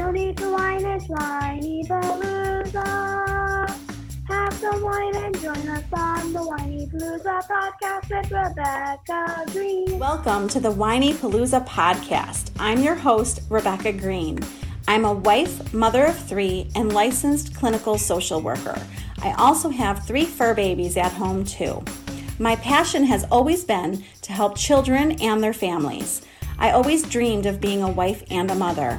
No need to whine, it's Whinypaluza. Have some wine and join us on the Whinypaluza podcast with Rebecca Greene. Welcome to the Whinypaluza podcast. I'm your host, Rebecca Greene. I'm a wife, mother of three, and licensed clinical social worker. I also have three fur babies at home, too. My passion has always been to help children and their families. I always dreamed of being a wife and a mother.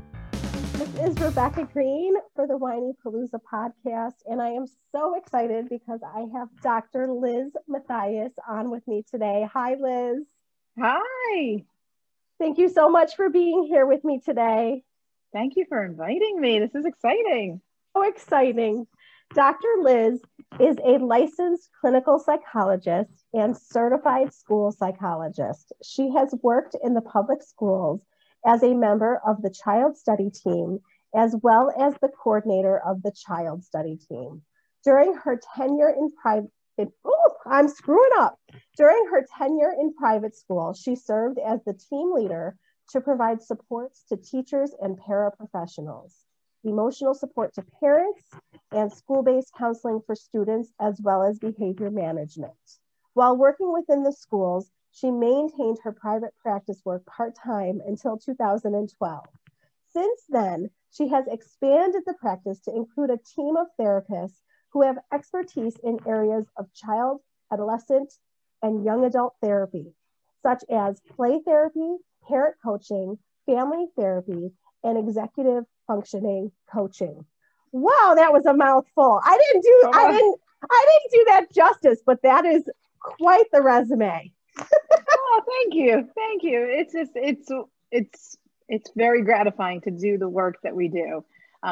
This is Rebecca Greene for the Whinypaluza podcast, and I am so excited because I have Dr. Liz Matheis on with me today. Hi, Liz. Hi. Thank you so much for being here with me today. Thank you for inviting me. This is exciting. So exciting. Dr. Liz is a licensed clinical psychologist and certified school psychologist. She has worked in the public schools as a member of the Child Study Team, as well as the coordinator of the Child Study Team. During her tenure in private school, she served as the team leader to provide supports to teachers and paraprofessionals, emotional support to parents, and school-based counseling for students, as well as behavior management. While working within the schools, she maintained her private practice work part-time until 2012. Since then, she has expanded the practice to include a team of therapists who have expertise in areas of child, adolescent, and young adult therapy, such as play therapy, parent coaching, family therapy, and executive functioning coaching. Wow, that was a mouthful. I didn't do that justice, but that is quite the resume. Oh, thank you. It's very gratifying to do the work that we do,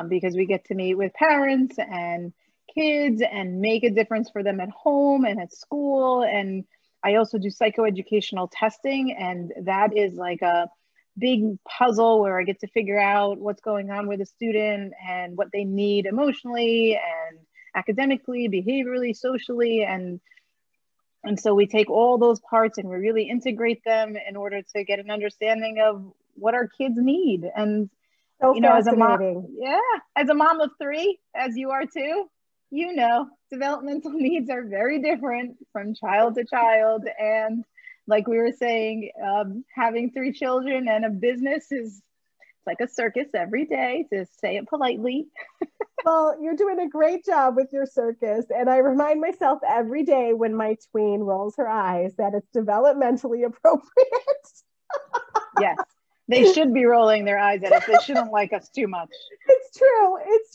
because we get to meet with parents and kids and make a difference for them at home and at school. And I also do psychoeducational testing, and that is like a big puzzle where I get to figure out what's going on with a student and what they need emotionally and academically, behaviorally, socially, and so we take all those parts and we really integrate them in order to get an understanding of what our kids need. And so as a mom of three, as you are too, developmental needs are very different from child to child. And like we were saying, having three children and a business is like a circus every day, to say it politely. Well, you're doing a great job with your circus. And I remind myself every day when my tween rolls her eyes that it's developmentally appropriate. Yes, they should be rolling their eyes at us. They shouldn't like us too much. It's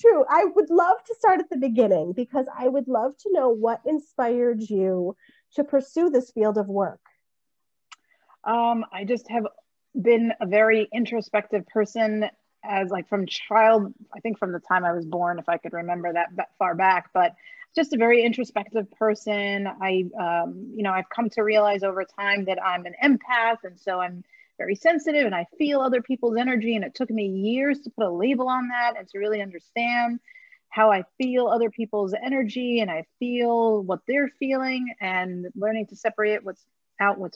true. I would love to start at the beginning, because I would love to know what inspired you to pursue this field of work. I just have been a very introspective person from the time I was born, if I could remember that far back, but just a very introspective person. I've come to realize over time that I'm an empath, and so I'm very sensitive and I feel other people's energy. And it took me years to put a label on that and to really understand how I feel other people's energy and I feel what they're feeling, and learning to separate what's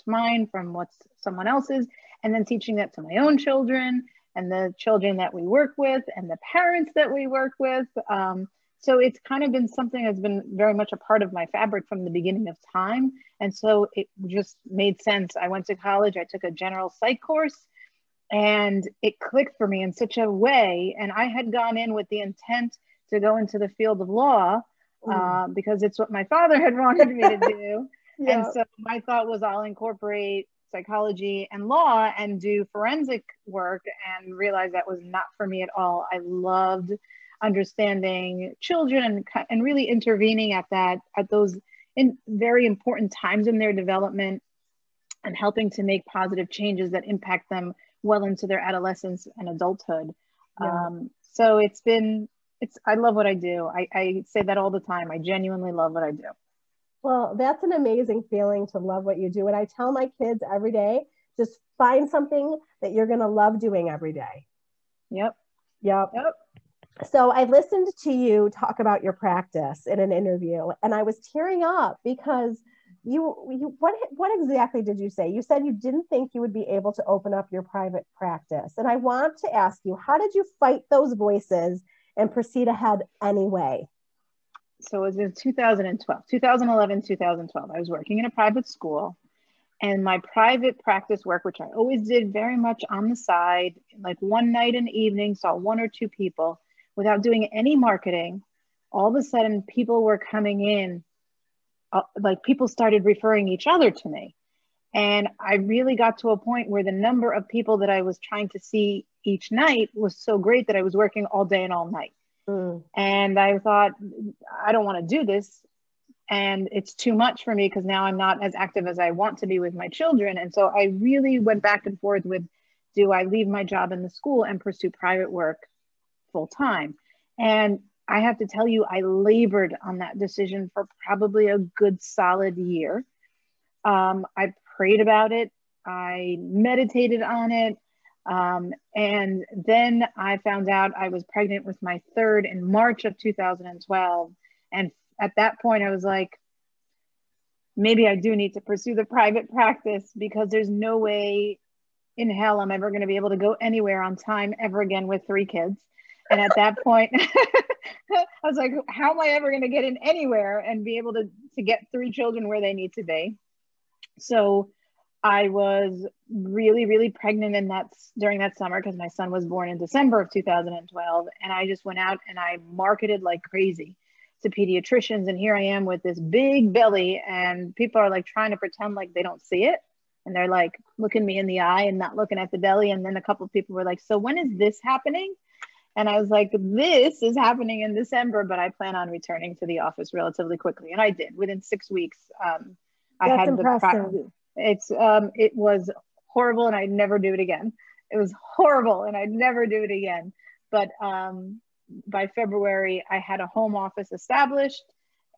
mine from what's someone else's, and then teaching that to my own children and the children that we work with and the parents that we work with. So it's kind of been something that's been very much a part of my fabric from the beginning of time. And so it just made sense. I went to college, I took a general psych course, and it clicked for me in such a way. And I had gone in with the intent to go into the field of law, because it's what my father had wanted me to do. Yeah. And so my thought was, I'll incorporate psychology and law and do forensic work and realized that was not for me at all. I loved understanding children and really intervening at those very important times in their development and helping to make positive changes that impact them well into their adolescence and adulthood. Yeah. So I love what I do. I say that all the time. I genuinely love what I do. Well, that's an amazing feeling to love what you do. And I tell my kids every day, just find something that you're going to love doing every day. Yep. Yep. Yep. So I listened to you talk about your practice in an interview, and I was tearing up because what exactly did you say? You said you didn't think you would be able to open up your private practice. And I want to ask you, how did you fight those voices and proceed ahead anyway? So it was in 2011, 2012. I was working in a private school, and my private practice work, which I always did very much on the side, like one night and evening, saw one or two people without doing any marketing. All of a sudden, people were coming in, like people started referring each other to me. And I really got to a point where the number of people that I was trying to see each night was so great that I was working all day and all night. And I thought, I don't want to do this. And it's too much for me because now I'm not as active as I want to be with my children. And so I really went back and forth with, do I leave my job in the school and pursue private work full time? And I have to tell you, I labored on that decision for probably a good solid year. I prayed about it. I meditated on it. And then I found out I was pregnant with my third in March of 2012. And at that point I was like, maybe I do need to pursue the private practice because there's no way in hell I'm ever going to be able to go anywhere on time ever again with three kids. And at that point I was like, how am I ever going to get in anywhere and be able to get three children where they need to be? So I was really, really pregnant during that summer because my son was born in December of 2012. And I just went out and I marketed like crazy to pediatricians. And here I am with this big belly, and people are like trying to pretend like they don't see it. And they're like looking me in the eye and not looking at the belly. And then a couple of people were like, so when is this happening? And I was like, this is happening in December, but I plan on returning to the office relatively quickly. And I did. Within 6 weeks, I had the practice. It was horrible, and I'd never do it again. It was horrible, and I'd never do it again. But by February, I had a home office established,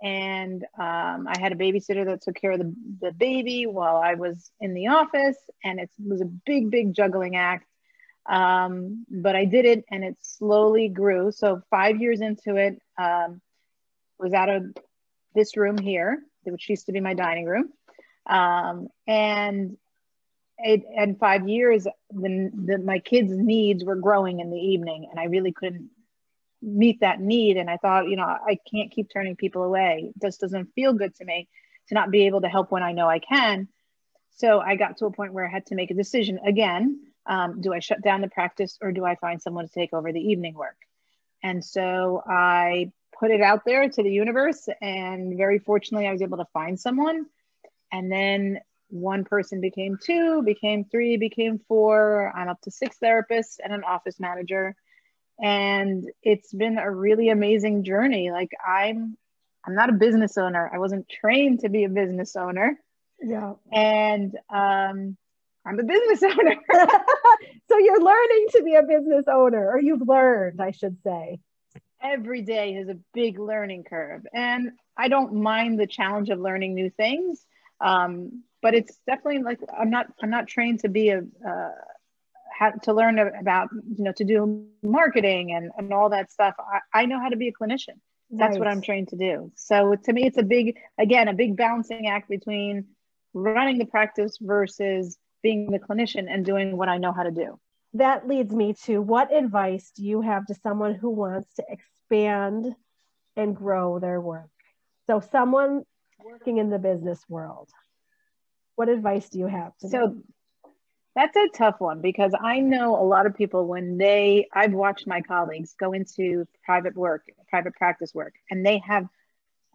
and I had a babysitter that took care of the baby while I was in the office. And it was a big, big juggling act. But I did it, and it slowly grew. So 5 years into it, was out of this room here, which used to be my dining room. And 5 years, my kids' needs were growing in the evening, and I really couldn't meet that need. And I thought, I can't keep turning people away. It just doesn't feel good to me to not be able to help when I know I can. So I got to a point where I had to make a decision again. Do I shut down the practice, or do I find someone to take over the evening work? And so I put it out there to the universe, and very fortunately, I was able to find someone. And then one person became two, became three, became four. I'm up to 6 therapists and an office manager. And it's been a really amazing journey. Like I'm not a business owner. I wasn't trained to be a business owner. Yeah. And I'm a business owner. So you're learning to be a business owner, or you've learned, I should say. Every day is a big learning curve. And I don't mind the challenge of learning new things. But it's definitely like, I'm not trained to be to learn about, to do marketing and all that stuff. I know how to be a clinician. That's right. What I'm trained to do. So to me, it's a big balancing act between running the practice versus being the clinician and doing what I know how to do. That leads me to, what advice do you have to someone who wants to expand and grow their work? So someone working in the business world, what advice do you have to them? That's a tough one, because I know a lot of people, I've watched my colleagues go into private practice work, and they have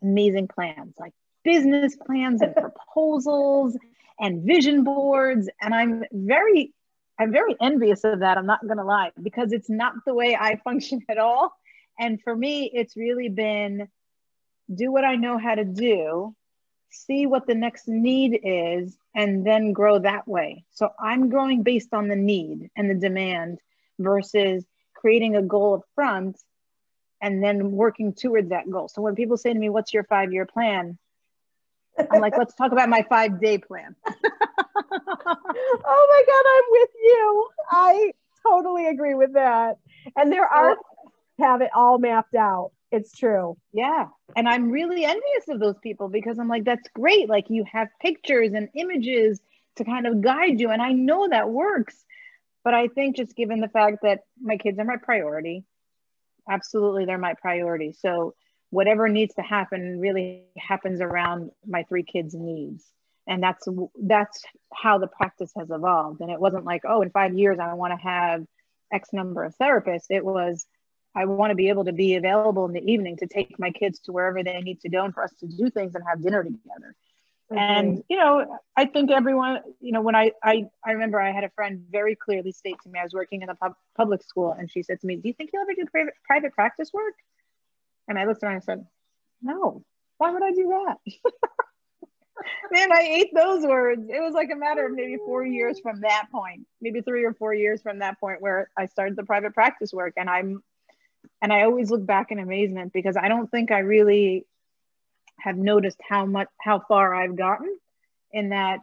amazing plans, like business plans and proposals and vision boards. And I'm very envious of that. I'm not going to lie, because it's not the way I function at all. And for me, it's really been do what I know how to do, see what the next need is, and then grow that way. So I'm growing based on the need and the demand versus creating a goal up front and then working toward that goal. So when people say to me, what's your 5-year plan? I'm like, let's talk about my 5-day plan. Oh my God, I'm with you. I totally agree with that. And there are have it all mapped out. It's true. Yeah. And I'm really envious of those people, because I'm like, that's great. Like, you have pictures and images to kind of guide you. And I know that works. But I think just given the fact that my kids are my priority, absolutely, they're my priority. So whatever needs to happen really happens around my 3 kids' needs. And that's how the practice has evolved. And it wasn't like, oh, in 5 years, I want to have X number of therapists. It was, I want to be able to be available in the evening to take my kids to wherever they need to go and for us to do things and have dinner together. Mm-hmm. And, you know, I think everyone, you know, when I remember I had a friend very clearly state to me, I was working in a public school, and she said to me, do you think you'll ever do private practice work? And I looked around and said, no, why would I do that? Man, I ate those words. It was like a matter of maybe 4 years from that point, maybe 3 or 4 years from that point where I started the private practice work. And I always look back in amazement, because I don't think I really have noticed how far I've gotten in that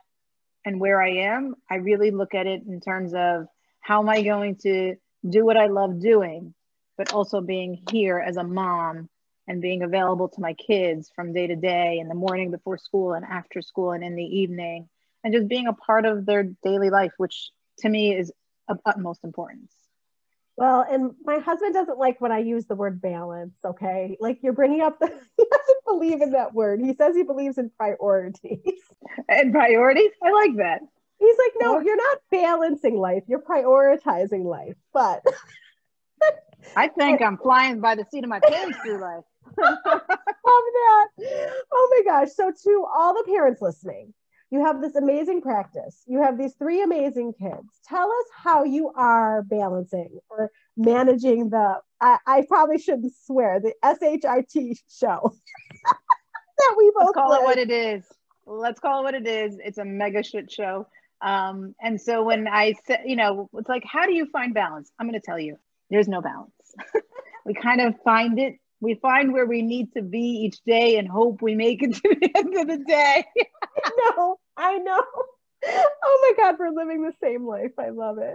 and where I am. I really look at it in terms of how am I going to do what I love doing, but also being here as a mom and being available to my kids from day to day, in the morning, before school and after school, and in the evening, and just being a part of their daily life, which to me is of utmost importance. Well, and my husband doesn't like when I use the word balance, okay? Like, you're bringing up he doesn't believe in that word. He says he believes in priorities. And priorities? I like that. He's like, no, you're not balancing life. You're prioritizing life. But I think I'm flying by the seat of my pants through life. Love that. Oh my gosh. So to all the parents listening, you have this amazing practice. You have these 3 amazing kids. Tell us how you are balancing or managing the, I probably shouldn't swear, the SHIT show that we both Let's call it what it is. Let's call it what it is. It's a mega shit show. And so when I said, you know, it's like, how do you find balance? I'm going to tell you, there's no balance. We kind of find it. We find where we need to be each day and hope we make it to the end of the day. No, I know. Oh my God, we're living the same life. I love it.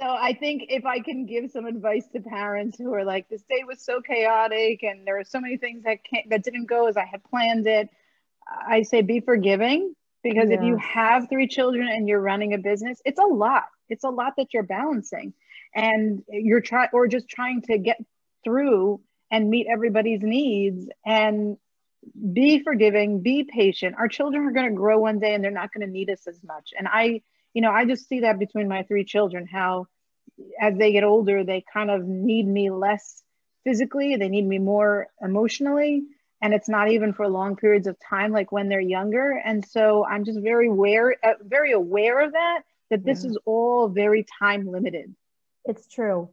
So I think if I can give some advice to parents who are like, this day was so chaotic and there are so many things that didn't go as I had planned it, I say be forgiving, because if you have 3 children and you're running a business, it's a lot. It's a lot that you're balancing, and you're just trying to get through and meet everybody's needs. And be forgiving, be patient. Our children are going to grow one day and they're not going to need us as much. And I just see that between my 3 children, how as they get older, they kind of need me less physically. They need me more emotionally. And it's not even for long periods of time, like when they're younger. And so I'm just very aware of that this is all very time limited. It's true.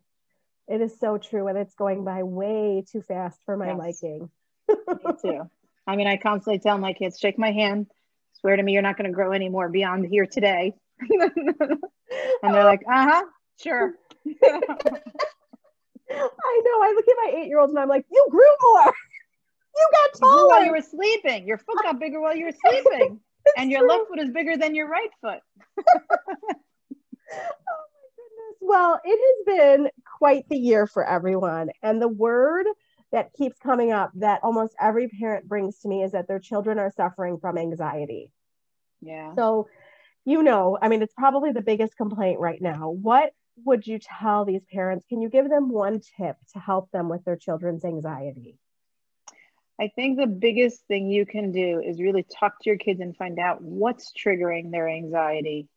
It is so true. And it's going by way too fast for my liking. Me too. I mean, I constantly tell my kids, shake my hand, swear to me you're not going to grow anymore beyond here today. And they're like, sure. I know. I look at my 8-year-olds and I'm like, you grew more. You got taller. You grew while you were sleeping. Your foot got bigger while you were sleeping. And your left foot is bigger than your right foot. Oh my goodness. Well, it has been quite the year for everyone. And the word that keeps coming up that almost every parent brings to me is that their children are suffering from anxiety. Yeah. So, you know, I mean, it's probably the biggest complaint right now. What would you tell these parents? Can you give them one tip to help them with their children's anxiety? I think the biggest thing you can do is really talk to your kids and find out what's triggering their anxiety,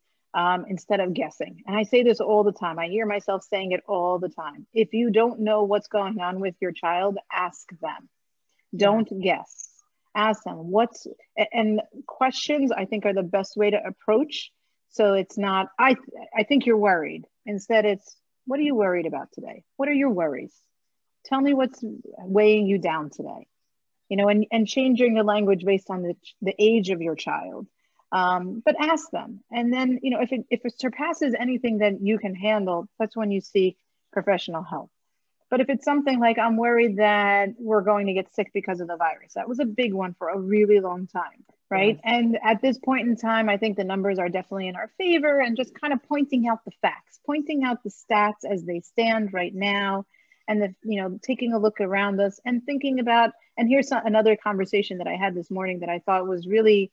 instead of guessing. And I say this all the time. I hear myself saying it all the time. If you don't know what's going on with your child, ask them. Don't guess. ask them what's, and questions I think are the best way to approach. So it's not, I think you're worried. Instead it's, what are you worried about today? What are your worries? Tell me what's weighing you down today. You know, and changing the language based on the age of your child. But ask them. And then, you know, if it surpasses anything that you can handle, that's when you seek professional help. But if it's something like, I'm worried that we're going to get sick because of the virus, that was a big one for a really long time, right? Mm-hmm. And at this point in time, I think the numbers are definitely in our favor, and just kind of pointing out the facts, pointing out the stats as they stand right now, and the, you know, taking a look around us and thinking about, and here's another conversation that I had this morning that I thought was really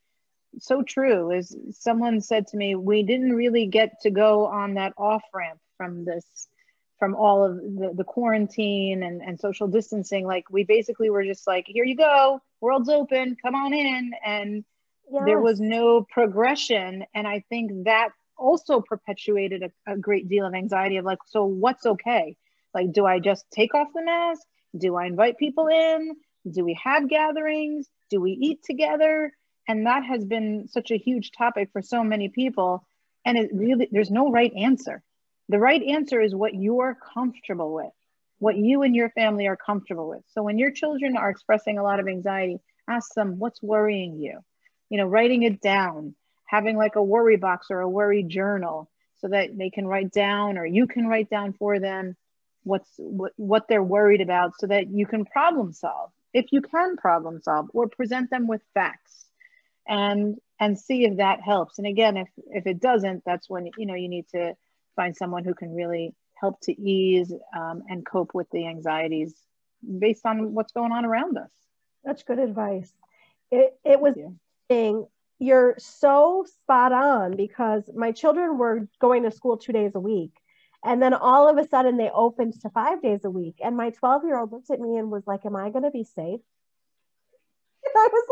so true, is someone said to me, we didn't really get to go on that off-ramp from this, from all of the quarantine and social distancing. Like, we basically were just like, here you go, world's open, come on in. And yes, there was no progression. And I think that also perpetuated a great deal of anxiety of like, so what's okay? Like, do I just take off the mask? Do I invite people in? Do we have gatherings? Do we eat together? And that has been such a huge topic for so many people. And it really, there's no right answer. The right answer is what you're comfortable with, what you and your family are comfortable with. So when your children are expressing a lot of anxiety, ask them what's worrying you, you know, writing it down, having like a worry box or a worry journal so that they can write down, or you can write down for them what they're worried about, so that you can problem solve, if you can problem solve, or present them with facts and see if that helps. And again, if it doesn't, that's when, you know, you need to find someone who can really help to ease and cope with the anxieties based on what's going on around us. That's good advice. It was, you're so spot on, because my children were going to school 2 days a week. And then all of a sudden they opened to 5 days a week. And my 12-year-old looked at me and was like, am I going to be safe? And I was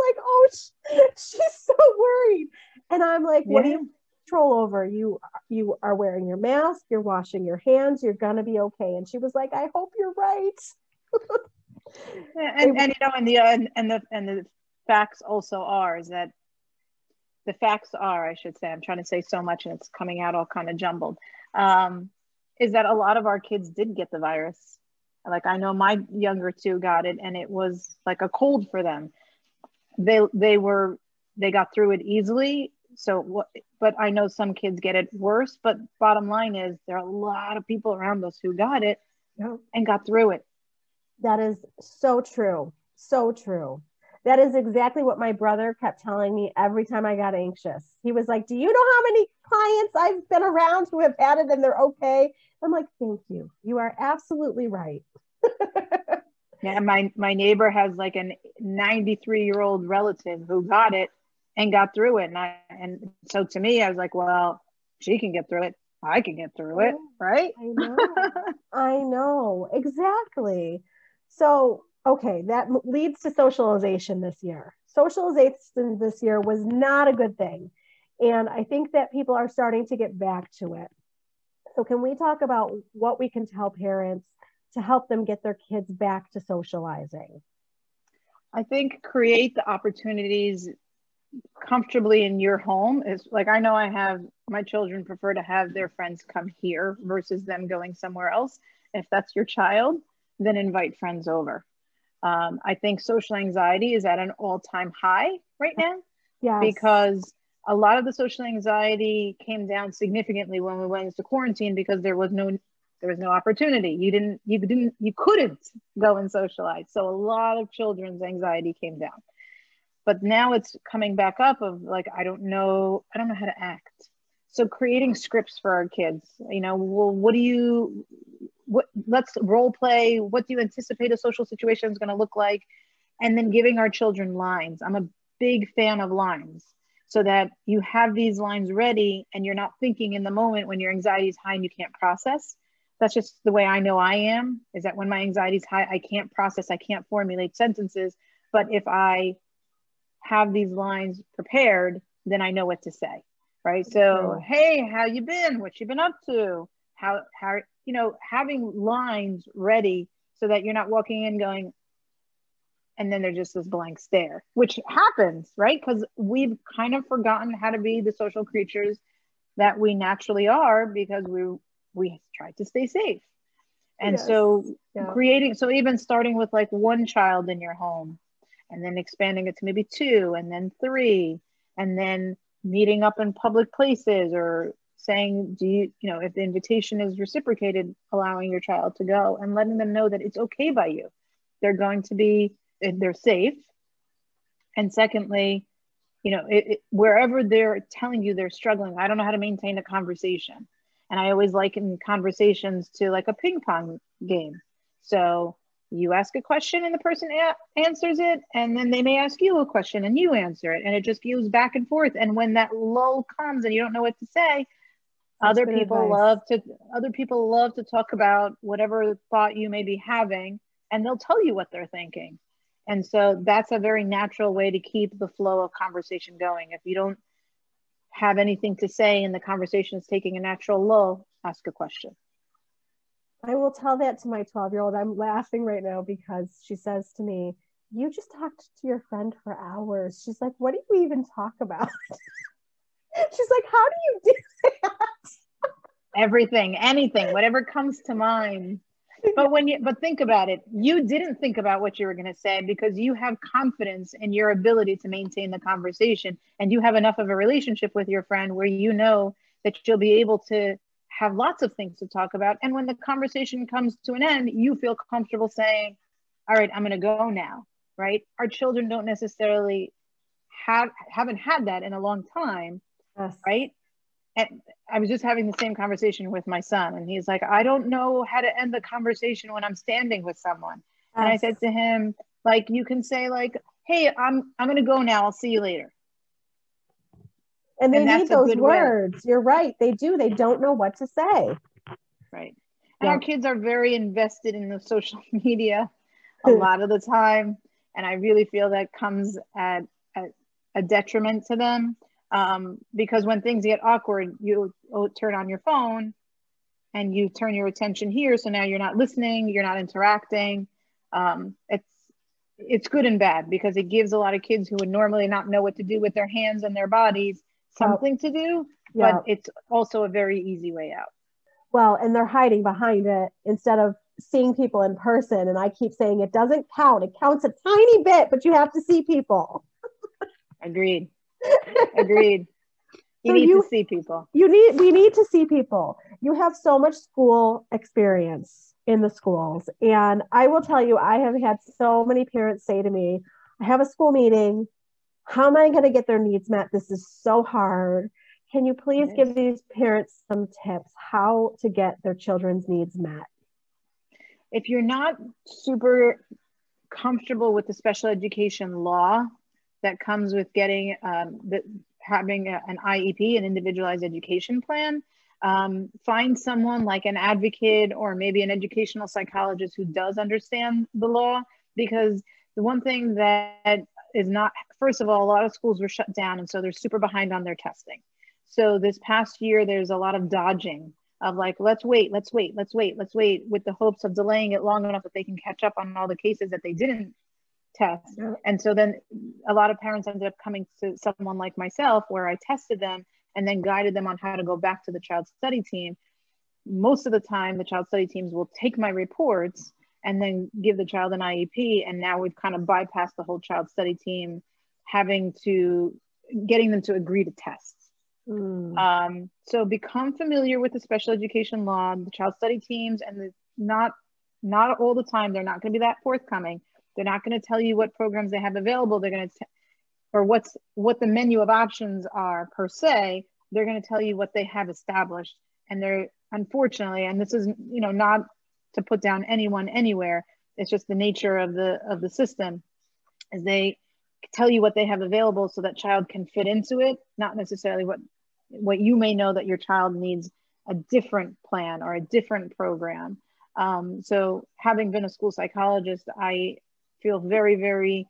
like, oh, she's so worried. And I'm like, what do you control over? You are wearing your mask, you're washing your hands, you're gonna be okay. And she was like, I hope you're right. and you know, and the facts also are, is that the facts are, I should say, I'm trying to say so much and it's coming out all kind of jumbled, is that a lot of our kids did get the virus. Like, I know my younger two got it, and it was like a cold for them. They got through it easily. So, but I know some kids get it worse, but bottom line is there are a lot of people around us who got it and got through it. That is so true. So true. That is exactly what my brother kept telling me every time I got anxious. He was like, do you know how many clients I've been around who have had it and they're okay? I'm like, thank you. You are absolutely right. Yeah, my neighbor has like a 93-year-old relative who got it and got through it. And so to me, I was like, well, she can get through it, I can get through it, right? I know. I know, exactly. So, okay, that leads to socialization this year. Socialization this year was not a good thing. And I think that people are starting to get back to it. So can we talk about what we can tell parents to help them get their kids back to socializing? I think create the opportunities comfortably in your home. Is like, I know I have, my children prefer to have their friends come here versus them going somewhere else. If that's your child, then invite friends over. I think social anxiety is at an all-time high right now. Yes. Because a lot of the social anxiety came down significantly when we went into quarantine, because there was no opportunity. You couldn't go and socialize. So a lot of children's anxiety came down. But now it's coming back up of like, I don't know how to act. So creating scripts for our kids, you know, well, let's role play. What do you anticipate a social situation is going to look like? And then giving our children lines. I'm a big fan of lines, so that you have these lines ready and you're not thinking in the moment when your anxiety is high and you can't process. That's just the way I know I am, is that when my anxiety is high, I can't process, I can't formulate sentences. But if I have these lines prepared, then I know what to say, right? So, hey, how you been? What you been up to? How, you know, having lines ready so that you're not walking in going, And then there just this blank stare, which happens, right? Because we've kind of forgotten how to be the social creatures that we naturally are because we tried to stay safe. And yes. So even starting with like one child in your home and then expanding it to maybe two and then three, and then meeting up in public places or saying, if the invitation is reciprocated, allowing your child to go and letting them know that it's okay by you. They're safe. And secondly, wherever they're telling you they're struggling, I don't know how to maintain a conversation. And I always liken conversations to like a ping pong game. So you ask a question and the person answers it, and then they may ask you a question and you answer it, and it just goes back and forth. And when that lull comes and you don't know what to say, other people love to talk about whatever thought you may be having, and they'll tell you what they're thinking. And so that's a very natural way to keep the flow of conversation going. If you don't have anything to say and the conversation is taking a natural lull, ask a question. I will tell that to my 12-year-old. I'm laughing right now because she says to me, "You just talked to your friend for hours." She's like, "What do you even talk about?" She's like, "How do you do that?" Everything, anything, whatever comes to mind. But think about it. You didn't think about what you were going to say because you have confidence in your ability to maintain the conversation, and you have enough of a relationship with your friend where you know that you'll be able to have lots of things to talk about. And when the conversation comes to an end, you feel comfortable saying, "All right, I'm going to go now." Right? Our children don't necessarily haven't had that in a long time, yes. Right? And I was just having the same conversation with my son, and he's like, "I don't know how to end the conversation when I'm standing with someone." Yes. And I said to him, like, "You can say like, hey, I'm going to go now. I'll see you later." And they need those words. You're right. They do. They don't know what to say. Right. And our kids are very invested in the social media a lot of the time. And I really feel that comes at a detriment to them. Because when things get awkward, you turn on your phone and you turn your attention here. So now you're not listening, you're not interacting. It's good and bad because it gives a lot of kids who would normally not know what to do with their hands and their bodies something to do, but it's also a very easy way out. Well, and they're hiding behind it instead of seeing people in person. And I keep saying it doesn't count. It counts a tiny bit, but you have to see people. Agreed. Agreed. You need to see people. We need to see people. You have so much school experience in the schools. And I will tell you, I have had so many parents say to me, "I have a school meeting. How am I going to get their needs met? This is so hard. Can you please give these parents some tips how to get their children's needs met?" If you're not super comfortable with the special education law that comes with getting having an IEP, an individualized education plan, find someone like an advocate or maybe an educational psychologist who does understand the law, because the one thing that is not, first of all, a lot of schools were shut down, and so they're super behind on their testing. So this past year, there's a lot of dodging of like, let's wait with the hopes of delaying it long enough that they can catch up on all the cases that they didn't test. And so then a lot of parents ended up coming to someone like myself, where I tested them and then guided them on how to go back to the Child Study Team. Most of the time, the Child Study Teams will take my reports and then give the child an IEP. And now we've kind of bypassed the whole Child Study Team getting them to agree to tests. Mm. So become familiar with the special education law, the Child Study Teams, and not all the time, they're not going to be that forthcoming. They're not going to tell you what programs they have available. They're going to, or what the menu of options are per se. They're going to tell you what they have established. And they're, unfortunately, and this is, not to put down anyone anywhere, it's just the nature of the system, is they tell you what they have available so that child can fit into it, not necessarily what you may know that your child needs a different plan or a different program. So having been a school psychologist, I feel very, very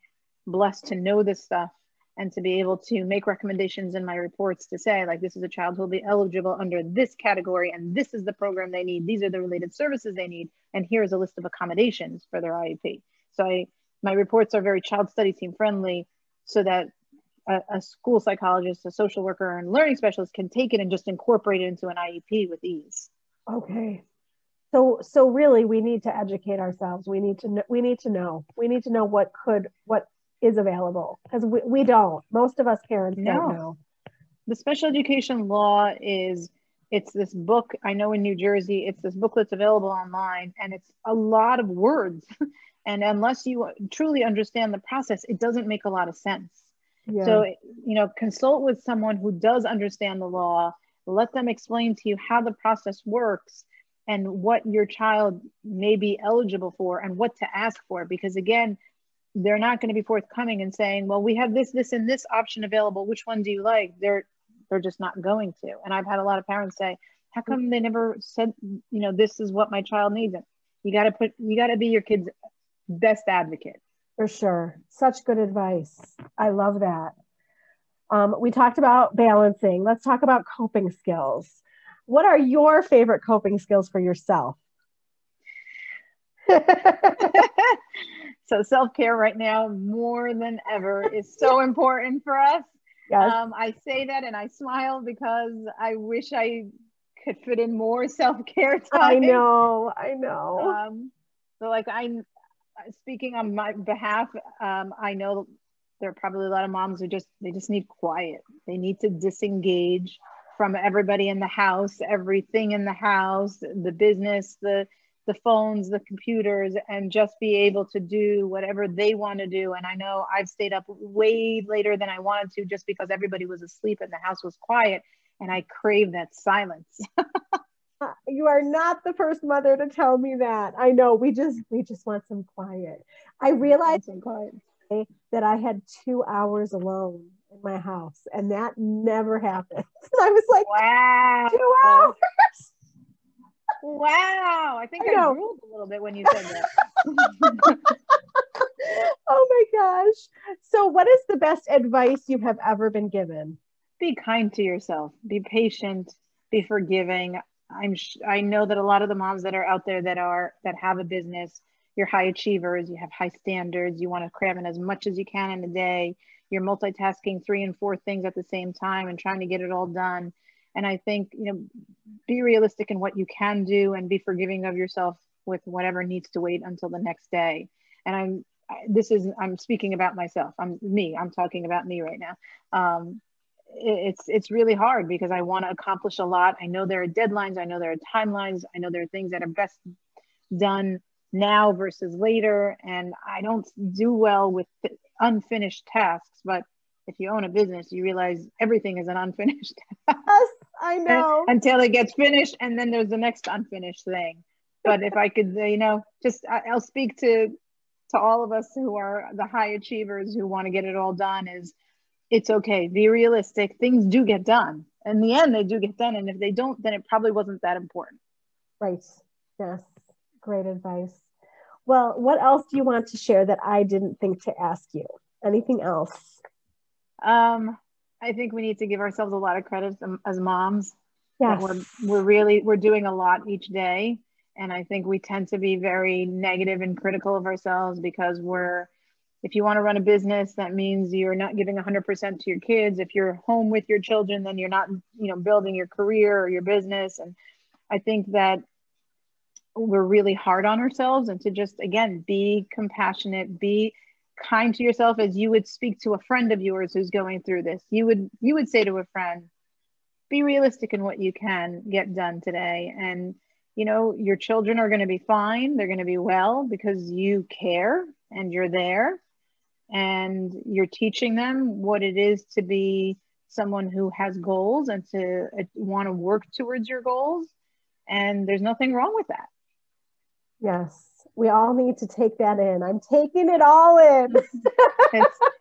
blessed to know this stuff and to be able to make recommendations in my reports to say, like, this is a child who will be eligible under this category, and this is the program they need. These are the related services they need. And here's a list of accommodations for their IEP. So I my reports are very Child Study Team friendly, so that a school psychologist, a social worker, and learning specialist can take it and just incorporate it into an IEP with ease. Okay. So really, we need to educate ourselves. We need to know what is available, because we don't. Most of us parents don't know. The special education law it's this book. I know in New Jersey, it's this book that's available online, and it's a lot of words. And unless you truly understand the process, it doesn't make a lot of sense. Yeah. So, consult with someone who does understand the law. Let them explain to you how the process works and what your child may be eligible for and what to ask for. Because again, they're not going to be forthcoming and saying, well, we have this, this, and this option available. Which one do you like? They're just not going to. And I've had a lot of parents say, how come they never said, this is what my child needs? You got to be your kid's best advocate. For sure. Such good advice. I love that. We talked about balancing. Let's talk about coping skills. What are your favorite coping skills for yourself? So self-care right now, more than ever, is so important for us. Yes. I say that and I smile because I wish I could fit in more self-care time. I know. So like I'm speaking on my behalf, I know there are probably a lot of moms who just need quiet. They need to disengage from everybody in the house, everything in the house, the business, the phones, the computers, and just be able to do whatever they want to do. And I know I've stayed up way later than I wanted to just because everybody was asleep and the house was quiet, and I crave that silence. You are not the first mother to tell me that. I know, we just want some quiet. I realized that I had 2 hours alone in my house, and that never happened. And I was like, wow, 2 hours. Wow, I think I drooled a little bit when you said that. Oh my gosh. So what is the best advice you have ever been given? Be kind to yourself, be patient, be forgiving. I know that a lot of the moms that are out there that have a business, you're high achievers, you have high standards, you want to cram in as much as you can in a day. You're multitasking 3 and 4 things at the same time and trying to get it all done. And I think, be realistic in what you can do and be forgiving of yourself with whatever needs to wait until the next day. And I'm speaking about myself. I'm talking about me right now. It's really hard because I want to accomplish a lot. I know there are deadlines. I know there are timelines. I know there are things that are best done now versus later. And I don't do well with unfinished tasks, but if you own a business, you realize everything is an unfinished task. Yes, I know. Until it gets finished, and then there's the next unfinished thing. But if I could, I'll speak to all of us who are the high achievers who want to get it all done, is it's okay. Be realistic. Things do get done. In the end, they do get done. And if they don't, then it probably wasn't that important. Right. Yes. Great advice. Well, what else do you want to share that I didn't think to ask you? Anything else? I think we need to give ourselves a lot of credit as moms. Yes. We're doing a lot each day. And I think we tend to be very negative and critical of ourselves because if you want to run a business, that means you're not giving 100% to your kids. If you're home with your children, then you're not, building your career or your business. And I think that we're really hard on ourselves, and to just, again, be compassionate, be kind to yourself as you would speak to a friend of yours who's going through this. You would say to a friend, be realistic in what you can get done today. And, your children are going to be fine. They're going to be well because you care and you're there and you're teaching them what it is to be someone who has goals and to want to work towards your goals. And there's nothing wrong with that. Yes. We all need to take that in. I'm taking it all in.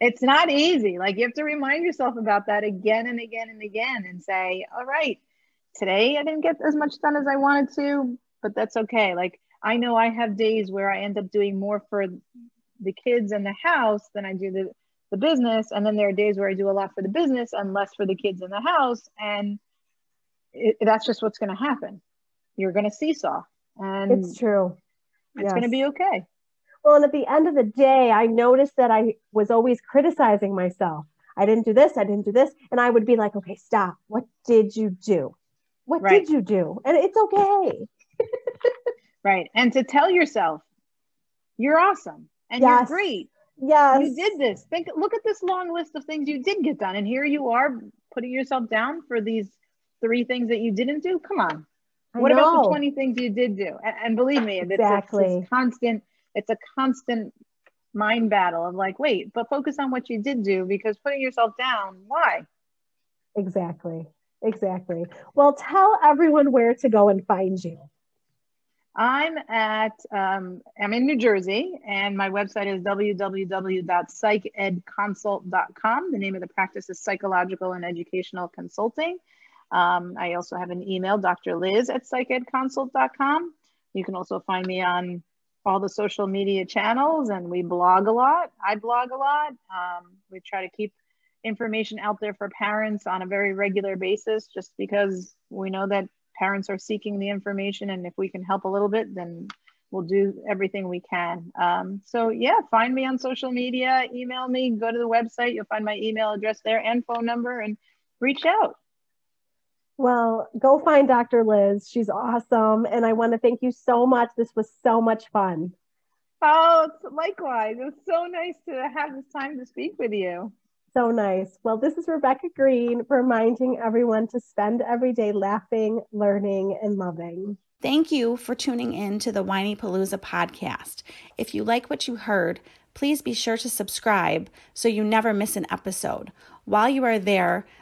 It's not easy. Like, you have to remind yourself about that again and again and again and say, all right, today I didn't get as much done as I wanted to, but that's okay. Like, I know I have days where I end up doing more for the kids and the house than I do the business. And then there are days where I do a lot for the business and less for the kids and the house. And that's just what's going to happen. You're going to seesaw. And it's true. It's going to be okay. Well, and at the end of the day, I noticed that I was always criticizing myself. I didn't do this. I didn't do this. And I would be like, okay, stop. What did you do? What did you do? And it's okay. Right. And to tell yourself, you're awesome and you're great. Yes. You did this. Look at this long list of things you did get done. And here you are putting yourself down for these 3 things that you didn't do. Come on. What about the 20 things you did do? And believe me, it's a constant mind battle of like, wait, but focus on what you did do, because putting yourself down, why? Exactly. Well, tell everyone where to go and find you. I'm in New Jersey, and my website is www.psychedconsult.com. The name of the practice is Psychological and Educational Consulting. I also have an email, drliz@psychedconsult.com. You can also find me on all the social media channels, and we blog a lot. I blog a lot. We try to keep information out there for parents on a very regular basis, just because we know that parents are seeking the information, and if we can help a little bit, then we'll do everything we can. Find me on social media, email me, go to the website. You'll find my email address there and phone number, and reach out. Well, go find Dr. Liz. She's awesome. And I want to thank you so much. This was so much fun. Oh, likewise. It was so nice to have this time to speak with you. So nice. Well, this is Rebecca Greene reminding everyone to spend every day laughing, learning, and loving. Thank you for tuning in to the Whinypaluza podcast. If you like what you heard, please be sure to subscribe so you never miss an episode. While you are there,